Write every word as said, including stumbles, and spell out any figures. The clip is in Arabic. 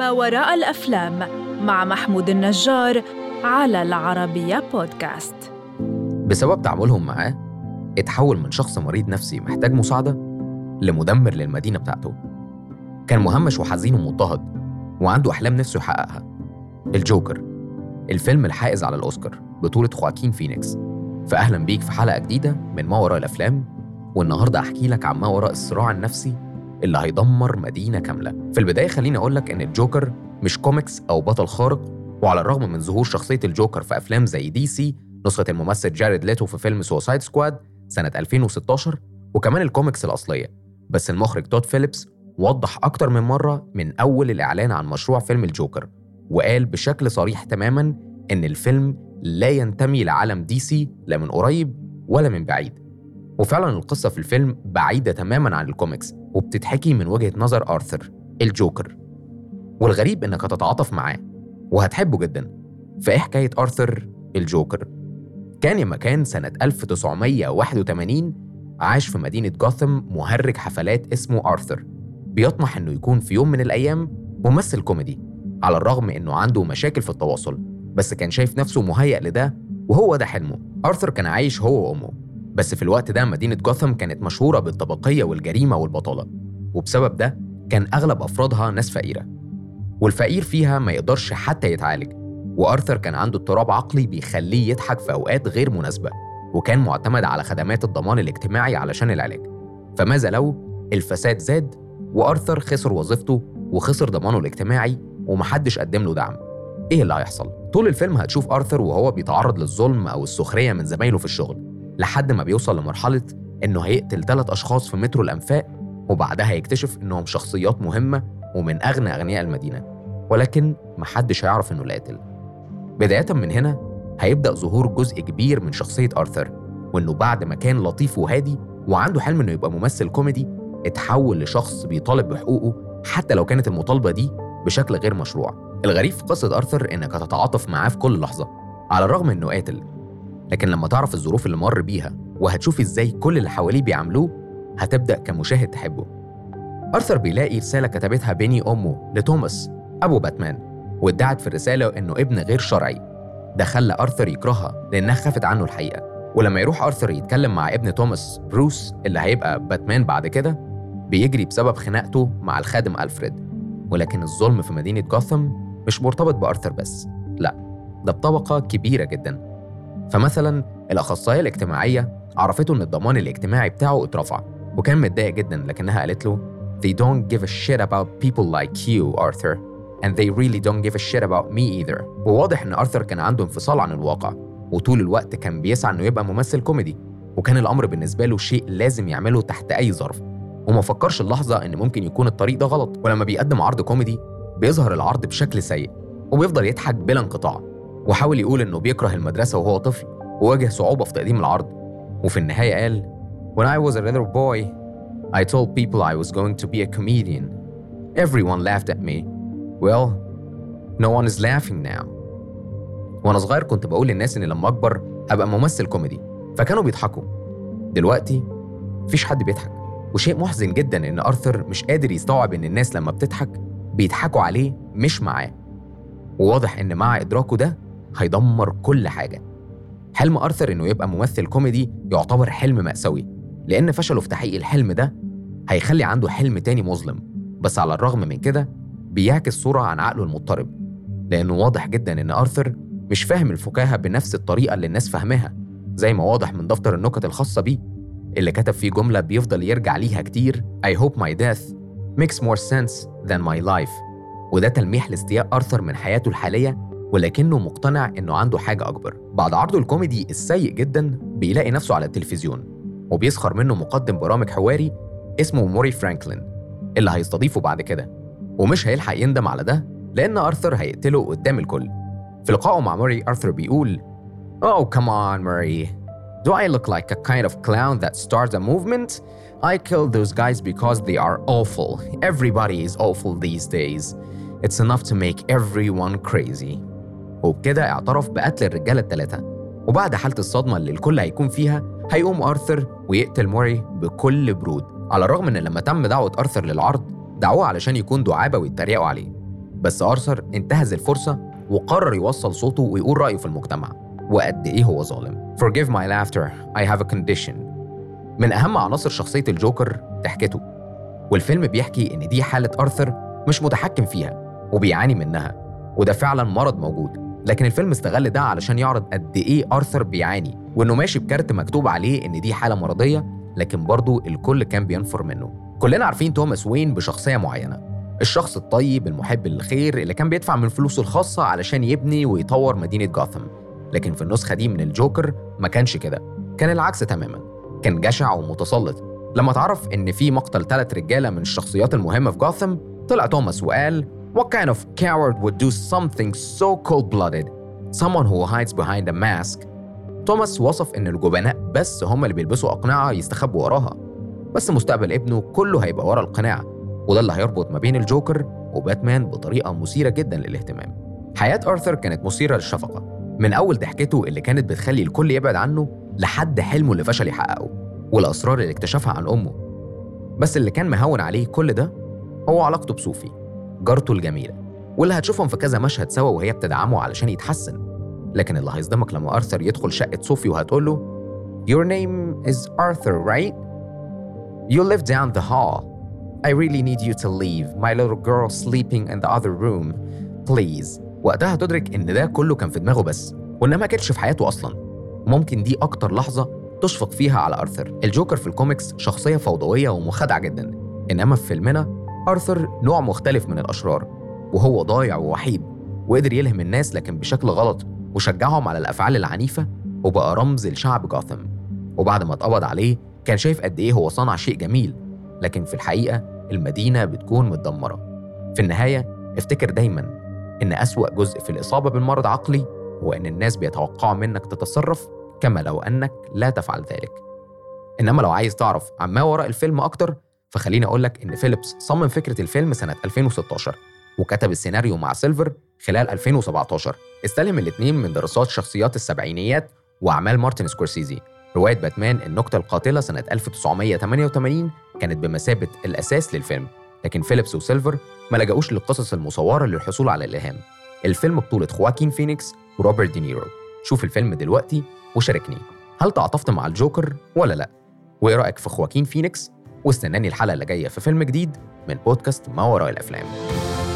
ما وراء الأفلام مع محمود النجار على العربية بودكاست. بسبب تعاملهم معاه اتحول من شخص مريض نفسي محتاج مساعدة لمدمر للمدينة بتاعته. كان مهمش وحزين ومضطهد وعنده أحلام نفسه يحققها. الجوكر، الفيلم الحائز على الأوسكار بطولة خواكين فينيكس. فأهلا بيك في حلقة جديدة من ما وراء الأفلام، والنهاردة أحكي لك عن ما وراء الصراع النفسي اللي هيدمر مدينة كاملة. في البداية خليني أقولك إن الجوكر مش كوميكس أو بطل خارق، وعلى الرغم من ظهور شخصية الجوكر في أفلام زي دي سي نسخة الممثل جاريد ليتو في فيلم سوسايد سكواد سنة ألفين وستاشر وكمان الكوميكس الأصلية، بس المخرج تود فيليبس وضح أكتر من مرة من أول الإعلان عن مشروع فيلم الجوكر، وقال بشكل صريح تماماً إن الفيلم لا ينتمي لعالم دي سي لا من قريب ولا من بعيد. وفعلاً القصة في الفيلم بعيدة تماماً عن الكوميكس وبتتحكي من وجهة نظر آرثر الجوكر، والغريب إنك هتتعاطف معاه وهتحبه جداً. فإيه حكاية آرثر الجوكر؟ كان يا مكان سنة ألف وتسعمية وواحد وتمانين عاش في مدينة جوثام مهرج حفلات اسمه آرثر، بيطمح إنه يكون في يوم من الأيام ممثل كوميدي على الرغم إنه عنده مشاكل في التواصل، بس كان شايف نفسه مهيأ لده وهو ده حلمه. آرثر كان عايش هو وأمه، بس في الوقت ده مدينة جوثام كانت مشهورة بالطبقية والجريمة والبطالة، وبسبب ده كان أغلب أفرادها ناس فقيرة، والفقير فيها ما يقدرش حتى يتعالج. وآرثر كان عنده اضطراب عقلي بيخليه يضحك في أوقات غير مناسبة، وكان معتمد على خدمات الضمان الاجتماعي علشان العلاج. فماذا لو الفساد زاد وآرثر خسر وظيفته وخسر ضمانه الاجتماعي ومحدش قدم له دعم؟ إيه اللي هيحصل؟ طول الفيلم هتشوف آرثر وهو بيتعرض للظلم أو السخرية من زمايله في الشغل، لحد ما بيوصل لمرحلة إنه هيقتل ثلاث أشخاص في مترو الأنفاق، وبعدها يكتشف إنهم شخصيات مهمة ومن أغنى أغنياء المدينة، ولكن محدش هيعرف إنه اللي قتل. بداية من هنا هيبدأ ظهور جزء كبير من شخصية آرثر، وإنه بعد ما كان لطيف وهادي وعنده حلم إنه يبقى ممثل كوميدي اتحول لشخص بيطالب بحقوقه حتى لو كانت المطالبة دي بشكل غير مشروع. الغريب في قصة آرثر إنك هتتعاطف معاه في كل لحظة على الرغم إنه قاتل، لكن لما تعرف الظروف اللي مر بيها وهتشوف إزاي كل اللي حواليه بيعملوه هتبدأ كمشاهد تحبه. آرثر بيلاقي رسالة كتبتها بيني أمه لتوماس أبو باتمان، وادعت في الرسالة إنه ابن غير شرعي. ده خلى آرثر يكرهها لأنها خافت عنه الحقيقة. ولما يروح آرثر يتكلم مع ابن توماس بروس اللي هيبقى باتمان بعد كده، بيجري بسبب خناقته مع الخادم ألفريد. ولكن الظلم في مدينة جوثام مش مرتبط بآرثر بس، لا، ده بطبقة كبيرة جداً. فمثلاً الأخصائية الاجتماعية عرفته إن الضمان الاجتماعي بتاعه اترفع، وكان متضايق جداً، لكنها قالت له They don't give a shit about people like you, Arthur, and they really don't give a shit about me either. وواضح إن آرثر كان عنده انفصال عن الواقع، وطول الوقت كان بيسعى إنه يبقى ممثل كوميدي، وكان الأمر بالنسبة له شيء لازم يعمله تحت أي ظرف، وما فكرش اللحظة إن ممكن يكون الطريق ده غلط. ولما بيقدم عرض كوميدي بيظهر العرض بشكل سيء وبيفضل يضحك بلا انقطاع، وحاول يقول إنه بيكره المدرسة وهو طفل، وواجه صعوبة في تقديم العرض. وفي النهاية قال When I was a little boy, I told people I was going to be a comedian. Everyone laughed at me. Well, no one is laughing now. وأنا صغير كنت بقول للناس إن لما أكبر هبقى ممثل كوميدي، فكانوا بيضحكوا. دلوقتي مفيش حد بيضحك، وشيء محزن جدا إن آرثر مش قادر يستوعب إن الناس لما بتضحك بيضحكوا عليه مش معاه. وواضح إن مع إدراكه ده هيدمر كل حاجة. حلم آرثر إنه يبقى ممثل كوميدي يعتبر حلم مأساوي، لأن فشله في تحقيق الحلم ده هيخلي عنده حلم تاني مظلم، بس على الرغم من كده بيعكس صورة عن عقله المضطرب، لأنه واضح جدا إن آرثر مش فاهم الفكاهة بنفس الطريقة اللي الناس فاهمها، زي ما واضح من دفتر النكت الخاصة بيه اللي كتب فيه جملة بيفضل يرجع ليها كتير I hope my death makes more sense than my life. وده تلميح لاستياء آرثر من حياته الحالية، ولكنه مقتنع إنه عنده حاجة أكبر. بعد عرضه الكوميدي السيء جداً بيلاقي نفسه على التلفزيون، وبيسخر منه مقدم برامج حواري اسمه مورى فرانكلين اللي هيستضيفه بعد كده، ومش هيلحق يندم على ده لأن آرثر هيقتله قدام الكل. في لقائه مع مورى آرثر بيقول Oh come on Murray, do I look like a kind of clown that starts a movement? I kill those guys because they are awful. Everybody is awful these days. It's enough to make everyone crazy. وبكده اعترف بقتل الرجالة الثلاثة، وبعد حالة الصدمة اللي الكل هيكون فيها هيقوم آرثر ويقتل موري بكل برود، على الرغم إن لما تم دعوة آرثر للعرض دعوه علشان يكون دعابة ويتريقوا عليه. بس أرثر انتهز الفرصة وقرر يوصل صوته ويقول رأيه في المجتمع وقد إيه هو ظالم. Forgive my laughter, I have a condition. من أهم عناصر شخصية الجوكر ضحكته، والفيلم بيحكي إن دي حالة أرثر مش متحكم فيها وبيعاني منها، وده فعلا مرض موجود، لكن الفيلم استغل ده علشان يعرض قد إيه أرثر بيعاني وإنه ماشي بكارت مكتوب عليه إن دي حالة مرضية، لكن برضه الكل كان بينفر منه. كلنا عارفين توماس وين بشخصية معينة، الشخص الطيب المحب للخير اللي كان بيدفع من فلوسه الخاصة علشان يبني ويطور مدينة جاثم، لكن في النسخة دي من الجوكر ما كانش كده، كان العكس تماما، كان جشع ومتسلط. لما تعرف إن في مقتل ثلاث رجالة من الشخصيات المهمة في جاثم، طلع توماس وقال What kind of coward would do something so cold-blooded? Someone who hides behind a mask. توماس وصف إن الجبناء بس هم اللي بيلبسوا أقنعة يستخبوا وراها، بس مستقبل ابنه كله هيبقى ورا القناع، وده اللي هيربط ما بين الجوكر وباتمان بطريقة مثيرة جدا للاهتمام. حياة آرثر كانت مثيرة للشفقة، من أول ضحكته اللي كانت بتخلي الكل يبعد عنه لحد حلمه اللي فشل يحققه والأسرار اللي اكتشفها عن أمه. بس اللي كان مهون عليه كل ده هو علاقته بسوفي، جارته الجميلة واللي هتشوفهم في كذا مشهد سوا وهي بتدعمه علشان يتحسن. لكن اللي هيصدمك لما آرثر يدخل شقة صوفي وهتقول له Your name is Arthur, right? You live down the hall. I really need you to leave. My little girl sleeping in the other room. Please. وقتها تدرك إن ده كله كان في دماغه بس، وإنه ما كانش في حياته أصلاً. ممكن دي أكتر لحظة تشفق فيها على آرثر. الجوكر في الكوميكس شخصية فوضوية ومخادعة جداً، إنما في فيلمنا آرثر نوع مختلف من الأشرار، وهو ضايع ووحيد وقدر يلهم الناس لكن بشكل غلط وشجعهم على الأفعال العنيفة، وبقى رمز لشعب جاثم. وبعد ما اتقبض عليه كان شايف قد إيه هو صنع شيء جميل، لكن في الحقيقة المدينة بتكون متدمرة. في النهاية افتكر دايماً إن أسوأ جزء في الإصابة بالمرض عقلي هو إن الناس بيتوقعوا منك تتصرف كما لو أنك لا تفعل ذلك. إنما لو عايز تعرف عن ما وراء الفيلم أكتر، فخليني أقولك إن فيليبس صمم فكرة الفيلم سنة ألفين وستاشر وكتب السيناريو مع سيلفر خلال ألفين وسبعتاشر. استلهم الاتنين من دراسات شخصيات السبعينيات وأعمال مارتن سكورسيزي. رواية باتمان النكتة القاتلة سنة ألف وتسعمية تمانية وتمانين كانت بمثابة الأساس للفيلم، لكن فيليبس وسيلفر ما لجأوش للقصص المصورة للحصول على الإلهام. الفيلم بطولة خواكين فينيكس وروبرت دينيرو. شوف الفيلم دلوقتي وشاركني، هل تعاطفت مع الجوكر ولا لأ؟ وإيه رأيك في خواكين فينيكس؟ واستناني الحلقة اللي جاية في فيلم جديد من بودكاست ما وراء الأفلام.